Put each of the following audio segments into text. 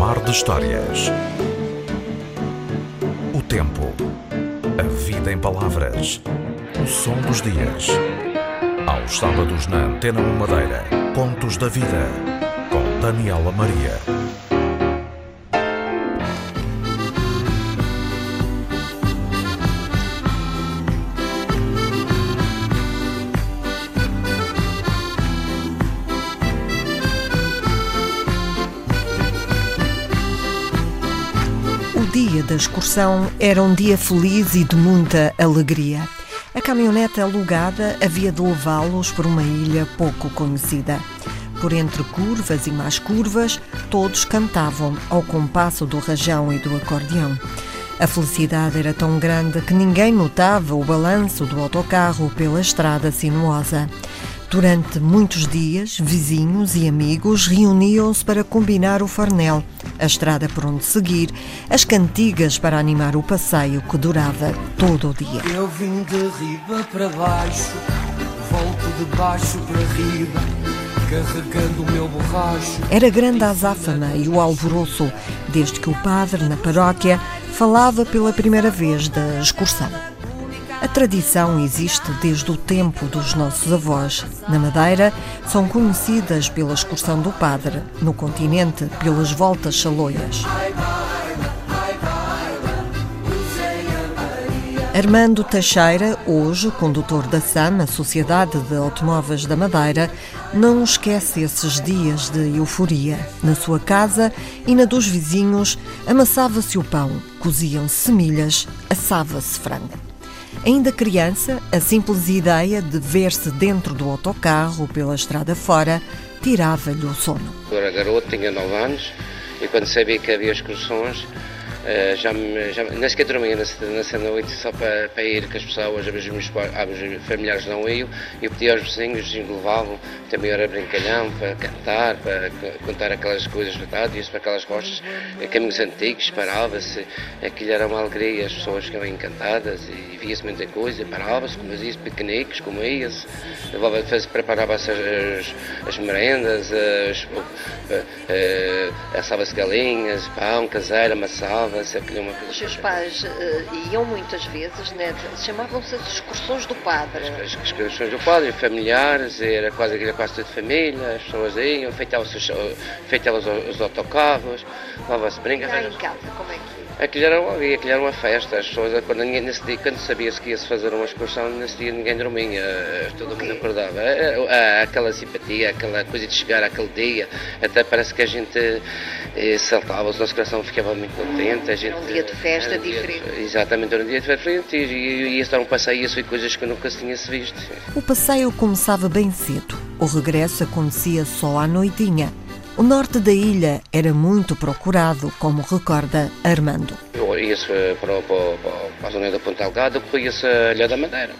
Mar de Histórias. O tempo. A vida em palavras. O som dos dias. Aos sábados na Antena 1 Madeira. Contos da Vida. Com Daniela Maria. A excursão era um dia feliz e de muita alegria. A caminhoneta alugada havia de levá-los por uma ilha pouco conhecida. Por entre curvas e mais curvas, todos cantavam ao compasso do rajão e do acordeão. A felicidade era tão grande que ninguém notava o balanço do autocarro pela estrada sinuosa. Durante muitos dias, vizinhos e amigos reuniam-se para combinar o farnel, a estrada por onde seguir, as cantigas para animar o passeio que durava todo o dia. Eu vim de riba para baixo, volto de baixo para riba, carregando o meu borracho. Era grande a azáfama e o alvoroço, desde que o padre, na paróquia, falava pela primeira vez da excursão. A tradição existe desde o tempo dos nossos avós. Na Madeira, são conhecidas pela excursão do padre, no continente, pelas voltas saloias. Armando Teixeira, hoje condutor da SAM, a Sociedade de Automóveis da Madeira, não esquece esses dias de euforia. Na sua casa e na dos vizinhos, amassava-se o pão, coziam-se semilhas, assava-se frango. Ainda criança, a simples ideia de ver-se dentro do autocarro pela estrada fora tirava-lhe o sono. Eu era garoto, tinha 9 anos, e quando sabia que havia excursões, já nem sequer dormia nessa noite só para ir com as pessoas, às vezes os familiares não iam, e eu pedia aos vizinhos, e levavam, também era brincalhão, para cantar, para contar aquelas coisas notáveis, para aquelas costas, caminhos antigos, parava-se, aquilo era uma alegria, as pessoas ficavam encantadas, e via-se muita coisa, parava-se, comia-se piqueniques, comia-se, preparava-se as merendas, assava-se galinhas, pão, caseira, amassava. Os seus pais iam muitas vezes, né? Chamavam-se as excursões do padre. As excursões do padre, familiares, era quase tudo família, as pessoas iam, feitavam-se os autocarros, lavavam-se brincas. Lá em casa, como é que ia? Aquilo era uma festa, as pessoas, quando sabia-se que ia-se fazer uma excursão, nesse dia ninguém dormia, todo mundo acordava. Aquela simpatia, aquela coisa de chegar àquele dia, até parece que a gente saltava, o nosso coração ficava muito contente. Era um dia de festa diferente. Exatamente, era um dia diferente e ia estar um passeio e coisas que eu nunca tinha visto. O passeio começava bem cedo. O regresso acontecia só à noitinha. O norte da ilha era muito procurado, como recorda Armando. Eu ia-se para a zona da Ponta Delgada, corria-se a Ilha da Madeira.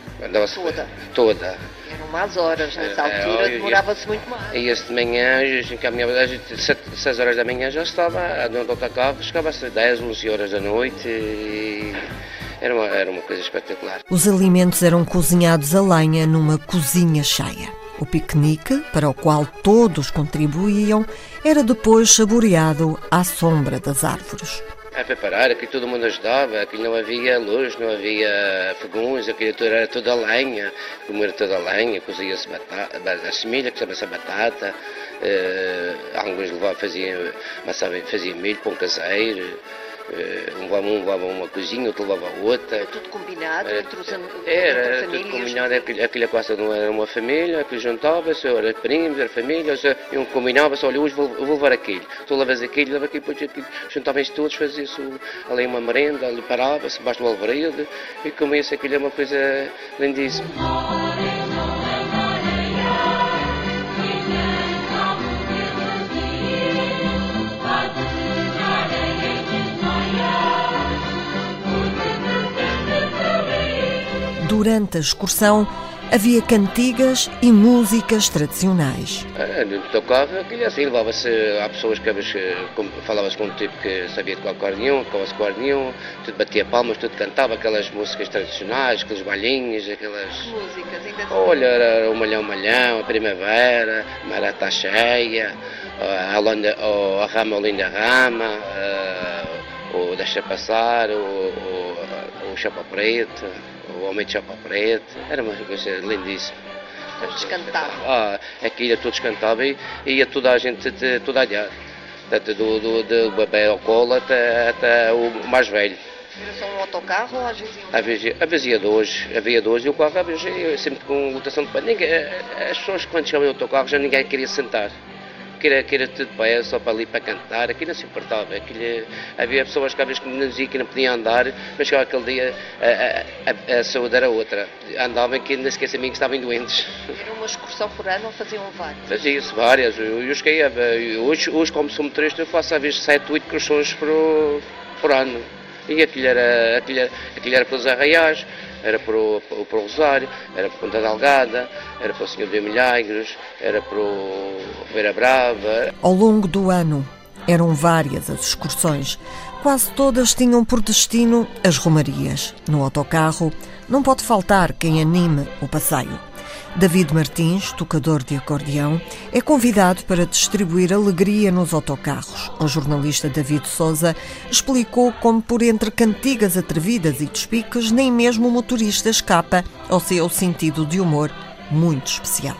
Toda. Eram más horas, nessa altura demorava-se muito mais. Ia-se de manhã, às 6 horas da manhã já estava, a dona do autocarro chegava-se às 10, 11 horas da noite e era uma coisa espetacular. Os alimentos eram cozinhados a lenha numa cozinha cheia. O piquenique, para o qual todos contribuíam, era depois saboreado à sombra das árvores. A preparar, aquilo todo mundo ajudava, aquilo não havia luz, não havia fogões, aquilo era toda a lenha, comer toda a lenha, cozia-se a semilha, cozia-se a batata, alguns levavam, fazia milho, pão caseiro. Um levava uma coisinha, outro levava outra. Era tudo combinado entre os amigos? Era tudo combinado, aquilo quase não era uma família, aquilo juntava-se, era primos, era família, um combinava-se, olha, hoje vou levar aquilo, tu levas aquilo, depois aquilo, juntavam-se todos, fazia-se ali uma merenda, ali parava-se, debaixo do alvarede, e comia-se aquilo, é uma coisa lindíssima. Durante a excursão, havia cantigas e músicas tradicionais. Tocava aquilo assim, levava-se a pessoas que falava-se com um tipo que sabia tocar acordeão, tocava-se acordeão, tudo batia palmas, tudo cantava, aquelas músicas tradicionais, aqueles bailinhos, aquelas... Músicas, ainda... Olha, era o Malhão Malhão, a Primavera, Mará Tá Cheia, a rama ou linda rama, o deixa passar, o chapa preto, o homem de chapa preto, era uma coisa lindíssima. Todos cantavam. Ah, aqui ia todos cantavam e ia toda a gente, toda a idade, tanto do bebê ao colo até o mais velho. Era só um autocarro ou havia dois, e o carro havia sempre com lotação de pé. Ninguém, as pessoas quando chegavam em autocarro já ninguém queria sentar, queria tudo de pé, só para ali para cantar, aquilo não se importava, aquilo, havia pessoas que às vezes que não podiam andar, mas chegava aquele dia a saúde era outra, andavam que ainda se esqueciam que estavam doentes. Era uma excursão por ano ou faziam várias? Fazia-se várias, eu cheguei, hoje como sou motorista eu faço às vezes 7, 8 excursões por ano. E aquilo era para os Arraiais, era para o Rosário, era para Ponta Delgada, era para o Senhor de Milagres, era para o Ribeira Brava. Ao longo do ano eram várias as excursões. Quase todas tinham por destino as romarias. No autocarro não pode faltar quem anime o passeio. David Martins, tocador de acordeão, é convidado para distribuir alegria nos autocarros. O jornalista David Sousa explicou como por entre cantigas atrevidas e despiques nem mesmo o motorista escapa ao seu sentido de humor muito especial.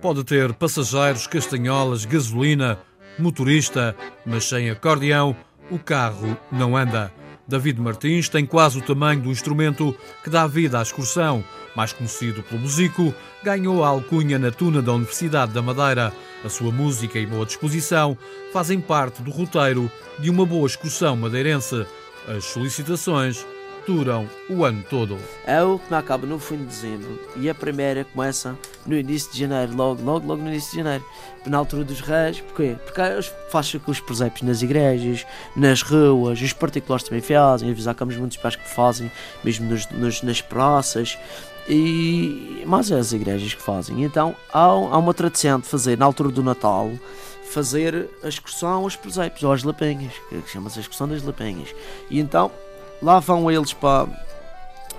Pode ter passageiros, castanholas, gasolina, motorista, mas sem acordeão, o carro não anda. David Martins tem quase o tamanho do instrumento que dá vida à excursão. Mais conhecido pelo músico, ganhou a alcunha na tuna da Universidade da Madeira. A sua música e boa disposição fazem parte do roteiro de uma boa excursão madeirense. As solicitações duram o ano todo. A última acaba no fim de dezembro e a primeira começa no início de janeiro, logo no início de janeiro, na altura dos reis. Porquê? Porque faz-se com os presépios nas igrejas, nas ruas, os particulares também fazem, avisar que há muitos pais que fazem, mesmo nas praças, e mais é as igrejas que fazem. Então há uma tradição de fazer, na altura do Natal, fazer a excursão aos presépios, ou às lapinhas, que chama-se a excursão das lapinhas. E então lá vão eles para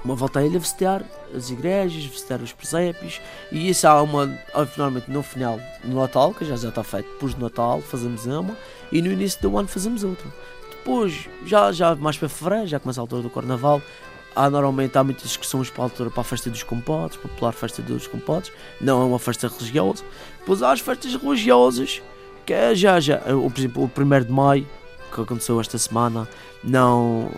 uma volta à ilha visitar as igrejas, visitar os presépios, e isso há uma, finalmente no final, no Natal, que já está feito, depois do Natal fazemos uma, e no início do ano fazemos outra. Depois, já mais para fevereiro, já começa a altura do Carnaval, normalmente há muitas discussões para a altura, para a festa dos compadres, popular festa dos compadres, não é uma festa religiosa. Depois há as festas religiosas, que é por exemplo, o 1º de Maio, que aconteceu esta semana, não...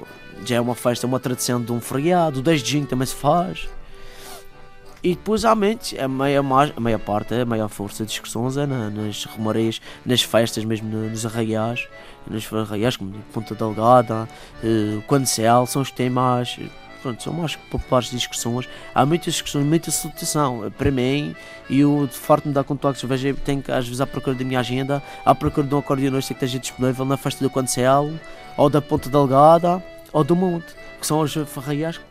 já é uma festa, uma tradição de um feriado. O 10 de junho também se faz. E depois, realmente, a maior força de discussões é nas romarias, nas festas, mesmo nos arraiais, como Ponta Delgada, Cancel, são os temas. Pronto, são mais populares discussões. Há muitas discussões, muita solicitação. Para mim, e eu de farto me dá contactos, vejo, tenho que às vezes à procura da minha agenda, à procura de um acordeonista que esteja disponível na festa do Cancel, ou da Ponta Delgada, ou do monte, que são os arraiais que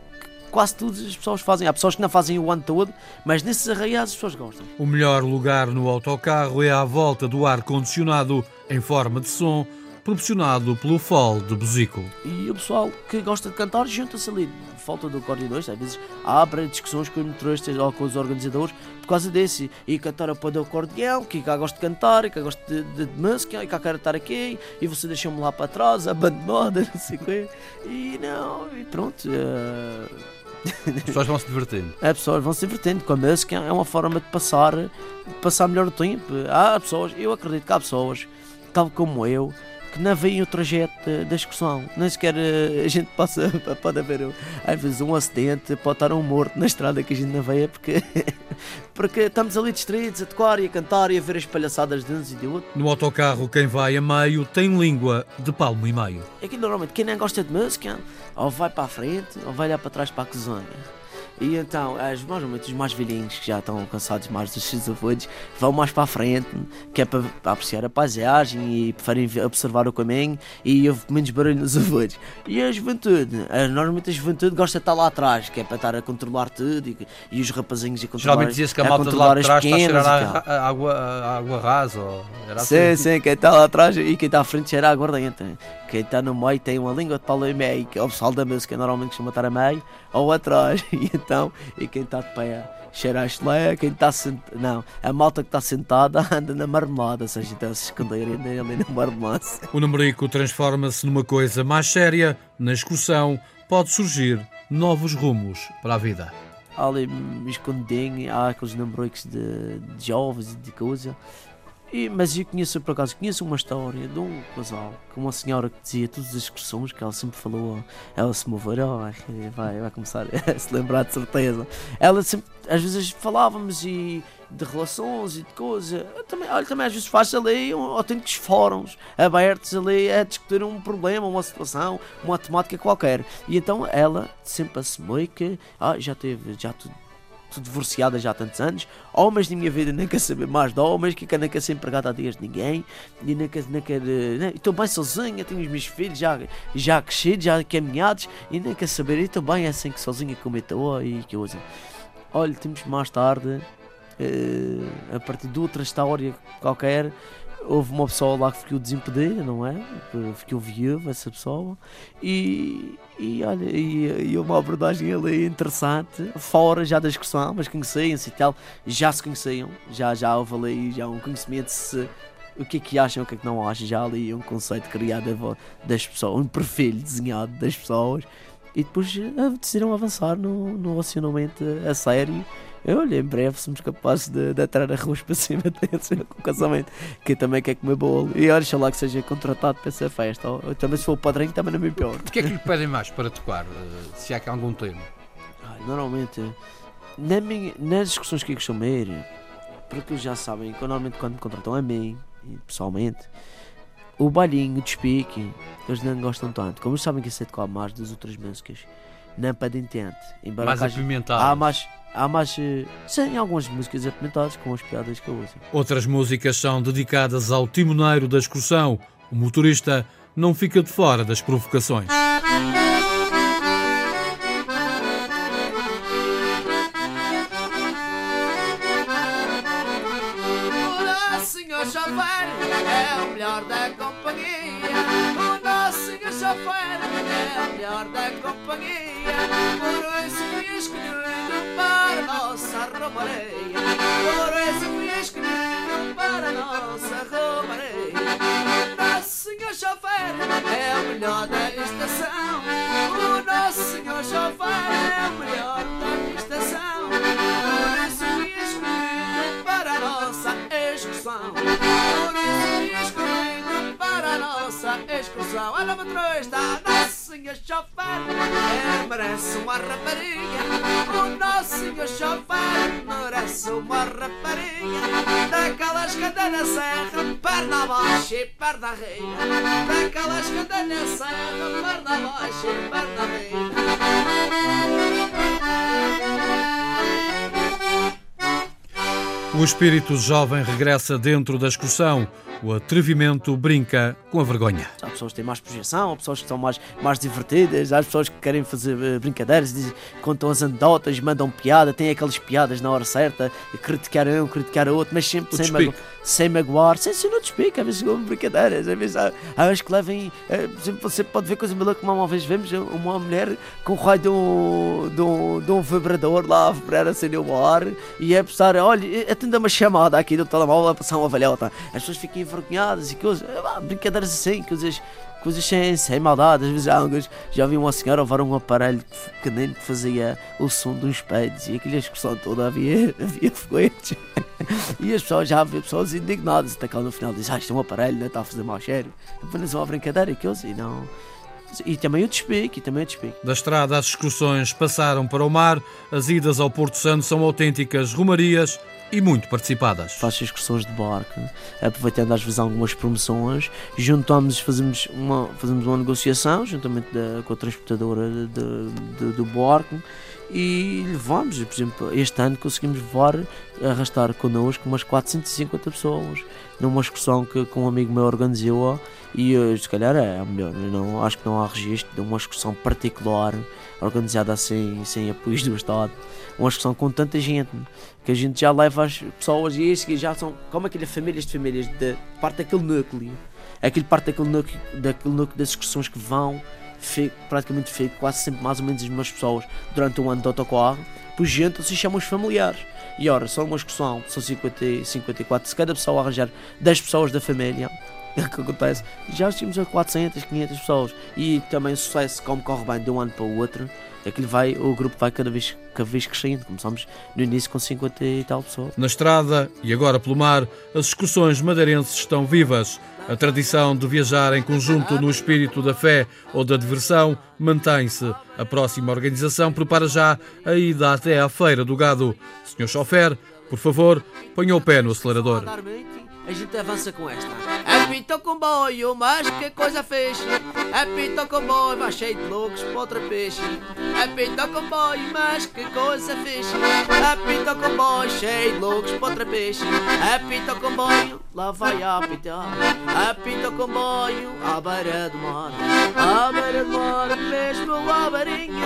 quase todas as pessoas fazem. Há pessoas que não fazem o ano todo, mas nesses arraiais as pessoas gostam. O melhor lugar no autocarro é à volta do ar-condicionado, em forma de som, proporcionado pelo fole de buzico. E o pessoal que gosta de cantar junta-se ali, falta do acordeonista, às vezes abre discussões com os motoristas ou com os organizadores por causa desse. E cantar a pôr do acordeão, que cá gosta de cantar, e cá gosta de música, e cá quero estar aqui, e você deixou-me lá para trás, abandonada, não sei o quê. E não, e pronto. As pessoas vão se divertindo. As pessoas vão se divertindo com a música, é uma forma de passar melhor o tempo. Há pessoas, eu acredito que há pessoas, tal como eu, que não veem o trajeto da excursão, nem sequer a gente passa, pode haver às vezes um acidente, pode estar um morto na estrada que a gente não veia, porque estamos ali distraídos a tocar e a cantar e a ver as palhaçadas de uns e de outros. No autocarro, quem vai a meio tem língua de palmo e meio. Aqui normalmente quem não gosta de música, ou vai para a frente, ou vai lá para trás para a cozinha. E então, os mais velhinhos, que já estão cansados mais dos seus avós, vão mais para a frente, que é para apreciar a paisagem e preferem observar o caminho e houve menos barulho nos avós. E a juventude, normalmente a juventude gosta de estar lá atrás, que é para estar a controlar tudo e os rapazinhos a controlar. Geralmente dizia-se que a malta de lá atrás está a cheirar a água rasa. Era assim. Sim, quem está lá atrás e quem está à frente cheira a aguardente. Quem está no meio tem uma língua de pau e meio, que é o pessoal da música normalmente costuma estar a meio ou atrás. então, e quem está de pé cheira a geleia, quem está sentado, não, a malta que está sentada anda na marmelada, se a gente se esconder ainda ali na marmelada. O namorico transforma-se numa coisa mais séria, na excursão pode surgir novos rumos para a vida. Há ali escondidinho, há aqueles namoricos de jovens e de coisa. Mas eu conheço, por acaso, conheço uma história de um casal, com uma senhora que dizia todas as excursões, que ela sempre falou, ela se moverá, vai começar a se lembrar de certeza. Ela sempre, às vezes falávamos e de relações e de coisa. Também às vezes faz ali autênticos fóruns abertos ali a discutir um problema, uma situação, uma temática qualquer. E então ela sempre assumiu que divorciada já há tantos anos, homens da minha vida nem quer saber mais de homens, que nem quer ser empregada há dias de ninguém, e nem quer, estou bem sozinha, tenho os meus filhos já crescidos, já caminhados, e nem quer saber, estou bem assim que sozinha como eu estou, e que coisa. Olha, temos mais tarde, a partir de outra história qualquer, houve uma pessoa lá que ficou desimpedida, não é? Ficou viúva essa pessoa, e olha, uma abordagem ali interessante, fora já da discussão, mas conheciam-se e tal, já se conheciam, já houve ali já um conhecimento se o que é que acham, o que é que não acham, já ali um conceito criado das pessoas, um perfil desenhado das pessoas, e depois decidiram avançar no relacionamento a sério. Olha, em breve somos capazes de atirar arroz para cima com o casamento, que também quer comer bolo. E olha, sei lá que seja contratado para essa festa. Ou também se for o padrinho, também não me importa. O que é que lhe pedem mais para tocar? Se há algum tema? Normalmente, nas discussões que eu costumo ir, porque já sabem, normalmente quando me contratam a mim, pessoalmente, o bailinho, o despique, eles não gostam tanto. Como eles sabem que isso é tocar mais das outras músicas, não pedem tanto. Mais apimentados. Há mais, sim, algumas músicas apimentadas com as piadas que eu uso. Outras músicas são dedicadas ao timoneiro da excursão. O motorista não fica de fora das provocações. O senhor chofer é o melhor da companhia. O senhor chofer é o melhor da companhia. Por isso fui escolhido para a nossa roubaria. Por isso fui escolhido para a nossa roubaria. O nosso senhor chofer é o melhor da estação. O nosso senhor chofer é o melhor da estação. Por isso fui escolhido para a nossa excursão. Por isso fui escolhido para a nossa excursão. Olha, patroista, nosso senhor chofer merece uma rapariga. O nosso senhor chofer merece uma rapariga. Daquelas que andam na serra, perna baixa e perna rica. Daquelas que andam na serra, perna baixa e perna rica. O espírito jovem regressa dentro da excursão. O atrevimento brinca com a vergonha. Há pessoas que têm mais projeção, há pessoas que são mais divertidas, há pessoas que querem fazer brincadeiras, contam as anedotas, mandam piada, têm aquelas piadas na hora certa, criticar um, criticar outro, mas sempre sem magoar, sem ser no despique, às vezes brincadeiras, às vezes há que levem, por exemplo, você pode ver coisa maluca, como uma vez vemos uma mulher com o raio de um vibrador lá a vibrar assim no ar e a pessoa, olha, atenda uma chamada aqui do telemóvel a passar uma velhota. As pessoas ficam envergonhadas e coisas, brincadeiras assim, coisas sem maldade. Às vezes já vi uma senhora levar um aparelho pequenino que fazia o som dos peitos e aquela discussão toda, havia foguetes. E as pessoas, já havia pessoas indignadas, até que no final dizem, isto é um aparelho, não está a fazer mal cheiro, apenas uma brincadeira e coisas, e não... E também o despique. Da estrada às excursões passaram para o mar, as idas ao Porto Santo são autênticas romarias e muito participadas. Faço excursões de barco, aproveitando às vezes algumas promoções, fazemos uma negociação juntamente com a transportadora do barco e levamos, por exemplo, este ano conseguimos arrastar connosco umas 450 pessoas numa excursão que um amigo meu organizou. E se calhar é melhor, acho que não há registro de uma excursão particular organizada assim, sem apoios do Estado, uma excursão com tanta gente, que a gente já leva as pessoas e já são como aquelas famílias de parte daquele núcleo das excursões que vão, praticamente fico quase sempre mais ou menos as mesmas pessoas durante o ano de autocarro, pois juntam-se e chamam os familiares. E ora, são uma excursão, são 50 e 54, se cada pessoa arranjar 10 pessoas da família, é o que acontece, já tínhamos a 400, 500 pessoas. E também o sucesso, como corre bem de um ano para o outro, é que o grupo vai cada vez crescendo. Começámos no início com 50 e tal pessoas. Na estrada e agora pelo mar, as excursões madeirenses estão vivas. A tradição de viajar em conjunto no espírito da fé ou da diversão mantém-se. A próxima organização prepara já a ida até à Feira do Gado. Senhor chofer, por favor, ponha o pé no acelerador. A gente avança com esta. Apita o comboio, mas que coisa fez. Apita o comboio, mas cheio de loucos para outra peixe. Apita o comboio, mas que coisa fez. Apita o comboio, cheio de loucos para outra peixe. Apita o comboio, lá vai apitar. Apita o comboio, à beira do mar. À beira do mar, mesmo à beirinha.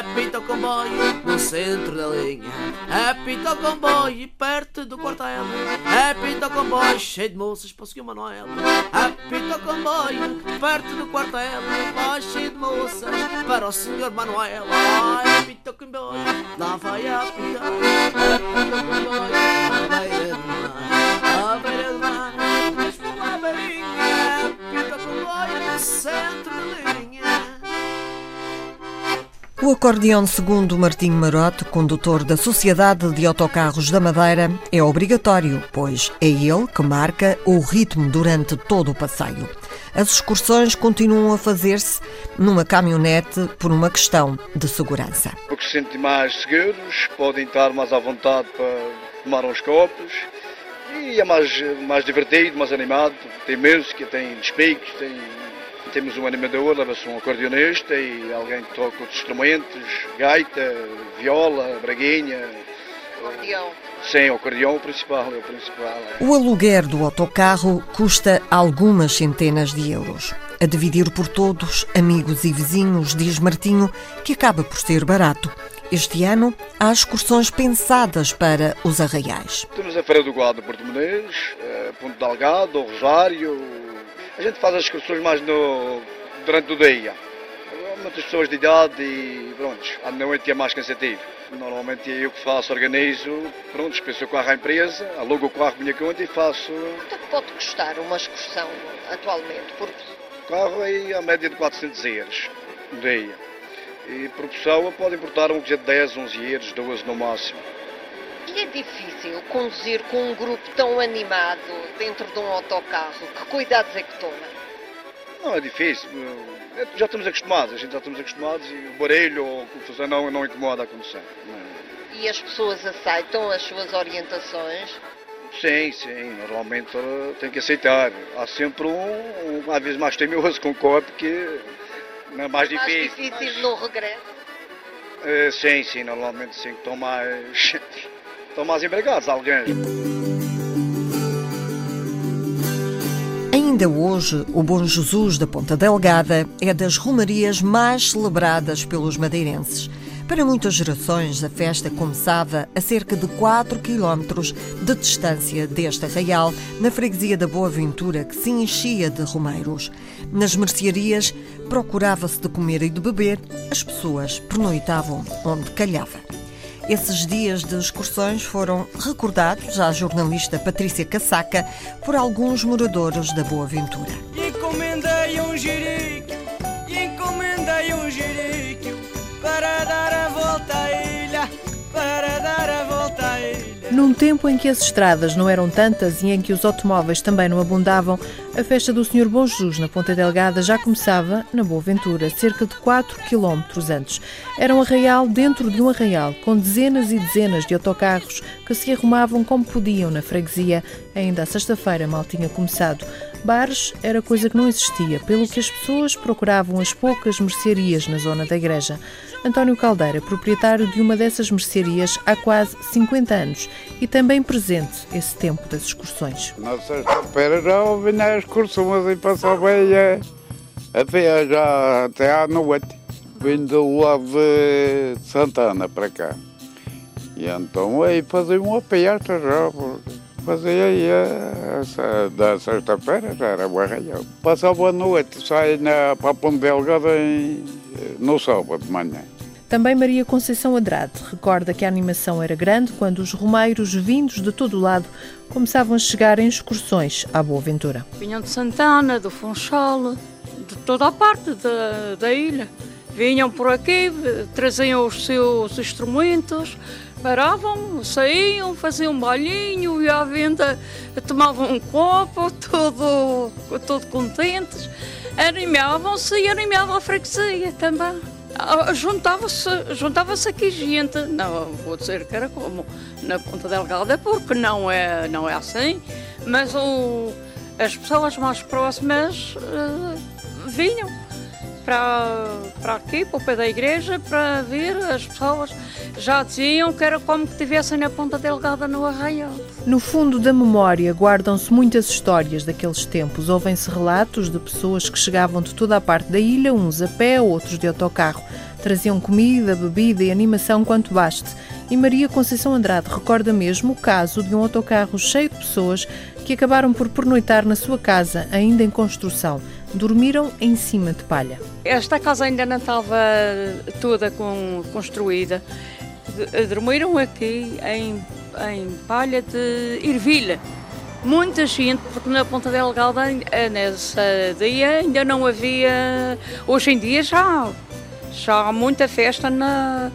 Apita o comboio, no centro da linha. Apita o comboio, perto do quartel. Apita o comboio, cheio de moças para seguir o Manuel. Apita o comboio, perto do quartel, cheio de moças para o senhor Manuel. Ai, apita o comboio, lá vai apitar. Apita o comboio, à beira do mar, à beira do mar, mesmo à beirinha. Apita o comboio, no centro da linha. O acordeão segundo Martinho Marote, condutor da Sociedade de Autocarros da Madeira, é obrigatório, pois é ele que marca o ritmo durante todo o passeio. As excursões continuam a fazer-se numa caminhonete por uma questão de segurança. Porque se sentem mais seguros, podem estar mais à vontade para tomar uns copos e é mais divertido, mais animado. Tem música, tem despicos, Temos um animador, leva-se um acordeonista e alguém que toca outros instrumentos, gaita, viola, braguinha. Acordeão. Sim, o acordeão é o principal. O aluguer do autocarro custa algumas centenas de euros. A dividir por todos, amigos e vizinhos, diz Martinho, que acaba por ser barato. Este ano há excursões pensadas para os arraiais. Temos a Feira do Gado, Porto Moniz, Ponte de Algado, Rosário. A gente faz as excursões mais durante o dia. Muitas pessoas de idade e pronto, à noite é mais cansativo. Normalmente é eu que faço, organizo, pronto, penso o carro à empresa, alugo o carro à minha conta e faço... Quanto é que pode custar uma excursão atualmente por pessoa? O carro é a média de 400 euros no dia. E por pessoa pode importar um dia de 10, 11 euros, 12 no máximo. E é difícil conduzir com um grupo tão animado dentro de um autocarro? Que cuidados é que toma? Não, é difícil. Já estamos acostumados e o barulho ou a confusão não incomoda a condução. Não. E as pessoas aceitam as suas orientações? Sim. Normalmente tem que aceitar. Há sempre um às vezes mais teimoso com o copo que é mais difícil. Mais difícil no regresso? Sim. Normalmente sim. Estão mais empregados, alguém. Ainda hoje, o Bom Jesus da Ponta Delgada é das romarias mais celebradas pelos madeirenses. Para muitas gerações, a festa começava a cerca de 4 quilómetros de distância deste arraial, na freguesia da Boa Ventura, que se enchia de romeiros. Nas mercearias, procurava-se de comer e de beber, as pessoas pernoitavam onde calhava. Esses dias de excursões foram recordados à jornalista Patrícia Cassaca por alguns moradores da Boa Ventura. Encomendei um jirico para dar a volta à ilha. Num tempo em que as estradas não eram tantas e em que os automóveis também não abundavam, a festa do Senhor Bom Jesus na Ponta Delgada já começava na Boa Ventura, cerca de 4 quilómetros antes. Era um arraial dentro de um arraial, com dezenas e dezenas de autocarros que se arrumavam como podiam na freguesia. Ainda à sexta-feira mal tinha começado. Bares era coisa que não existia, pelo que as pessoas procuravam as poucas mercearias na zona da igreja. António Caldeira, proprietário de uma dessas mercearias há quase 50 anos e também presente esse tempo das excursões. Na sexta-feira não vinha as excursões e passava até à noite, vindo lá de Santana para cá. E então aí faziam a pé, Mas eu ia, da sexta-feira já era o arraial. Passava a noite, saí para a Ponta Delgada no sábado de manhã. Também Maria Conceição Andrade recorda que a animação era grande quando os romeiros vindos de todo o lado começavam a chegar em excursões à Boa Ventura. Vinham de Santana, do Funchal, de toda a parte da ilha. Vinham por aqui, traziam os seus instrumentos, paravam, saíam, faziam um bailinho e à venda tomavam um copo, todo contentes. Animavam-se e animavam a freguesia também. Juntava-se aqui gente, não vou dizer que era como na Ponta Delgada, porque não é assim, mas as pessoas mais próximas vinham para aqui, para o pé da igreja, para ver as pessoas. Já diziam que era como que estivessem na Ponta Delgada no arraial. No fundo da memória guardam-se muitas histórias daqueles tempos. Ouvem-se relatos de pessoas que chegavam de toda a parte da ilha, uns a pé, outros de autocarro. Traziam comida, bebida e animação quanto baste. E Maria Conceição Andrade recorda mesmo o caso de um autocarro cheio de pessoas que acabaram por pernoitar na sua casa, ainda em construção. Dormiram em cima de palha. Esta casa ainda não estava toda construída. Dormiram aqui em palha de ervilha. Muita gente, porque na Ponta Delgada, nesse dia, ainda não havia... Hoje em dia já há muita festa na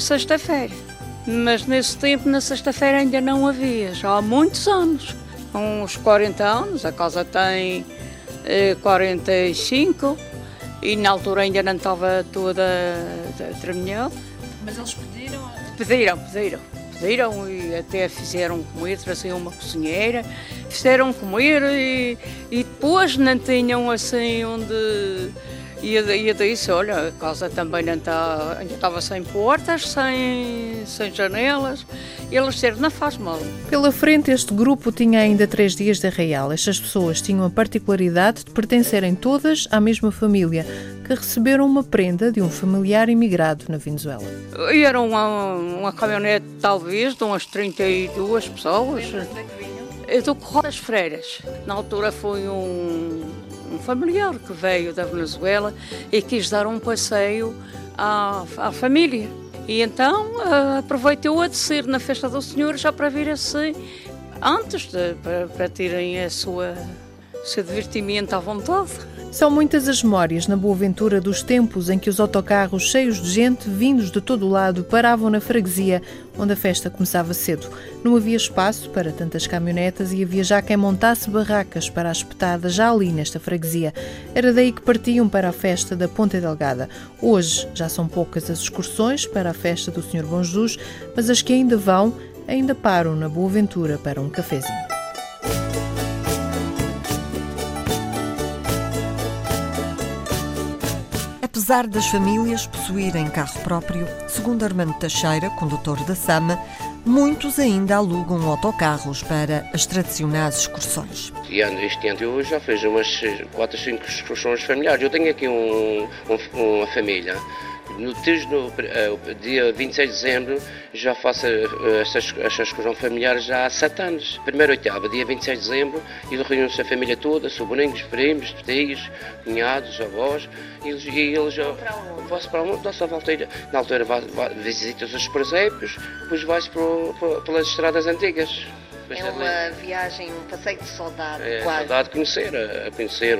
sexta-feira. Mas nesse tempo, na sexta-feira, ainda não havia. Já há muitos anos. Uns 40 anos, a casa tem 45 e na altura ainda não estava toda terminada. Mas eles pediram? Pediram e até fizeram comer, traziam uma cozinheira, fizeram comer e depois não tinham assim onde... E disse, olha, a casa também não está, ainda estava sem portas, sem janelas, e eles disseram, não faz mal. Pela frente, este grupo tinha ainda 3 dias de arraial. Estas pessoas tinham a particularidade de pertencerem todas à mesma família, que receberam uma prenda de um familiar imigrado na Venezuela. E era uma caminhonete, talvez, de umas 32 pessoas. Eu do Corro das Freiras. Na altura foi um familiar que veio da Venezuela e quis dar um passeio à família. E então aproveitou a descer na festa do Senhor já para vir assim, antes, para terem o seu divertimento à vontade. São muitas as memórias na Boa Ventura dos tempos em que os autocarros cheios de gente, vindos de todo o lado, paravam na freguesia, onde a festa começava cedo. Não havia espaço para tantas caminhonetas e havia já quem montasse barracas para a espetada já ali nesta freguesia. Era daí que partiam para a festa da Ponta Delgada. Hoje já são poucas as excursões para a festa do Senhor Bom Jesus, mas as que ainda vão, ainda param na Boa Ventura para um cafezinho. Apesar das famílias possuírem carro próprio, segundo Armando Teixeira, condutor da SAMA, muitos ainda alugam autocarros para as tradicionais excursões. Este ano eu já fiz umas 4 ou 5 excursões familiares. Eu tenho aqui uma família. No dia 26 de dezembro já faço esta excursão familiar já há 7 anos. Primeiro oitava, dia 26 de dezembro, e reúne-se a família toda, sobrinhos, primos, tios, cunhados, avós, e eles já vão para onde? Dá-se a volteira. Na altura visita os presépios, depois vai-se pelas estradas antigas. É uma viagem, um passeio de saudade, quase. Saudade conhecer.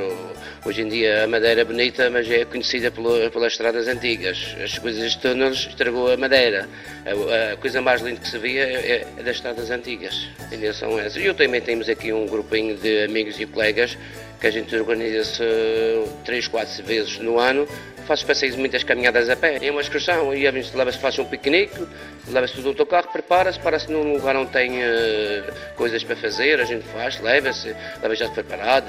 Hoje em dia a Madeira é bonita, mas é conhecida pelas estradas antigas. As coisas de túneis estragou a Madeira. A coisa mais linda que se via é das estradas antigas. E são essas. E eu também temos aqui um grupinho de amigos e colegas que a gente organiza-se 3, 4 vezes no ano. Faz passeios, muitas caminhadas a pé. É uma excursão, e a gente leva-se, faz um piquenique, leva-se tudo o autocarro, prepara-se, para-se num lugar onde tem coisas para fazer, a gente faz, leva já preparado,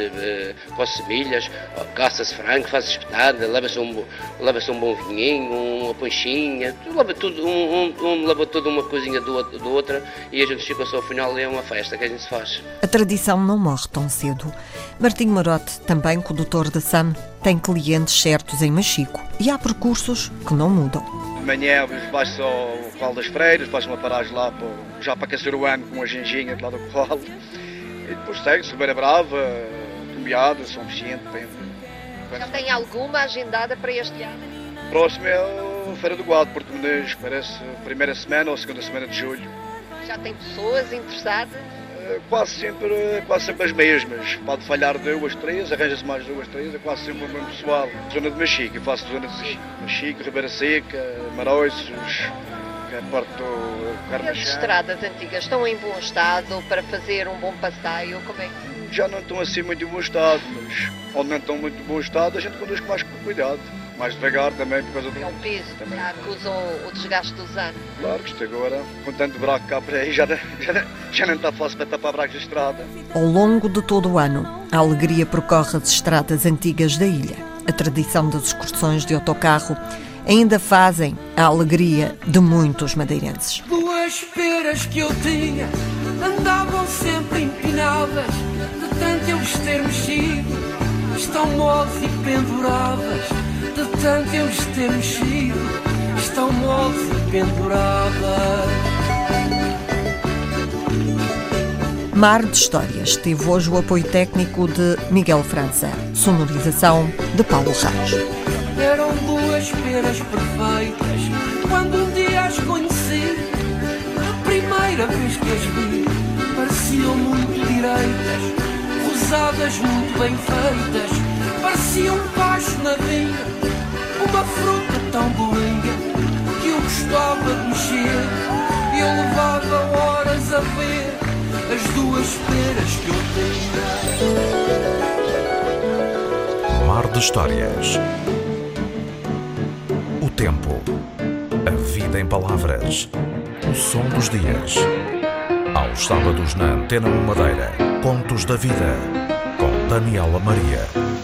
com semilhas, caça-se frango, faz espetada, leva-se um bom vinhinho, uma ponchinha, leva tudo uma coisinha do outra, e a gente fica só ao final, e é uma festa que a gente se faz. A tradição não morre tão cedo. Martinho Marote, também condutor da SAM, tem clientes certos em Machico e há percursos que não mudam. de manhã vais-se ao Curral das Freiras, faz uma paragem lá já para aquecer o ano com a genginha de lá do Curral. E depois segue-se Ribeira Brava, Tomeado, São Vicente. Já tem alguma agendada para este ano? Próximo é a Feira do Guado, Porto Moniz, parece a primeira semana ou a segunda semana de julho. Já tem pessoas interessadas? Quase sempre as mesmas. Pode falhar duas, três, arranja-se mais duas, três, é quase sempre o mesmo pessoal. Zona de Machico, eu faço zona de Machico, Ribeira Seca, Maroiços, Porto Carmachão. As estradas antigas estão em bom estado para fazer um bom passeio? Como é que... Já não estão assim muito em bom estado, mas onde não estão muito em bom estado a gente conduz com mais cuidado. Mais devagar também, por causa do... É um peso, também acusam o desgaste dos anos. Claro que isto agora, com tanto buraco cá por aí, já não está fácil para tapar buracos de estrada. Ao longo de todo o ano, a alegria percorre as estradas antigas da ilha. A tradição das excursões de autocarro ainda fazem a alegria de muitos madeirenses. Boas peras que eu tinha andavam sempre empinadas, de tanto eu os ter mexido, estão moles e penduradas. De tanto eu lhes ter mexido, estão moles e penduradas. Mar de Histórias teve hoje o apoio técnico de Miguel França. Sonorização de Paulo Ramos. Eram duas peras perfeitas quando um dia as conheci. A primeira vez que as vi pareciam muito direitas, rosadas muito bem feitas. Parecia um cacho na vinha, uma fruta tão boinha que eu gostava de mexer. Eu levava horas a ver as duas peras que eu tinha. Mar de Histórias. O tempo. A vida em palavras. O som dos dias. Aos sábados na Antena 1 Madeira. Contos da Vida. Com Daniela Maria.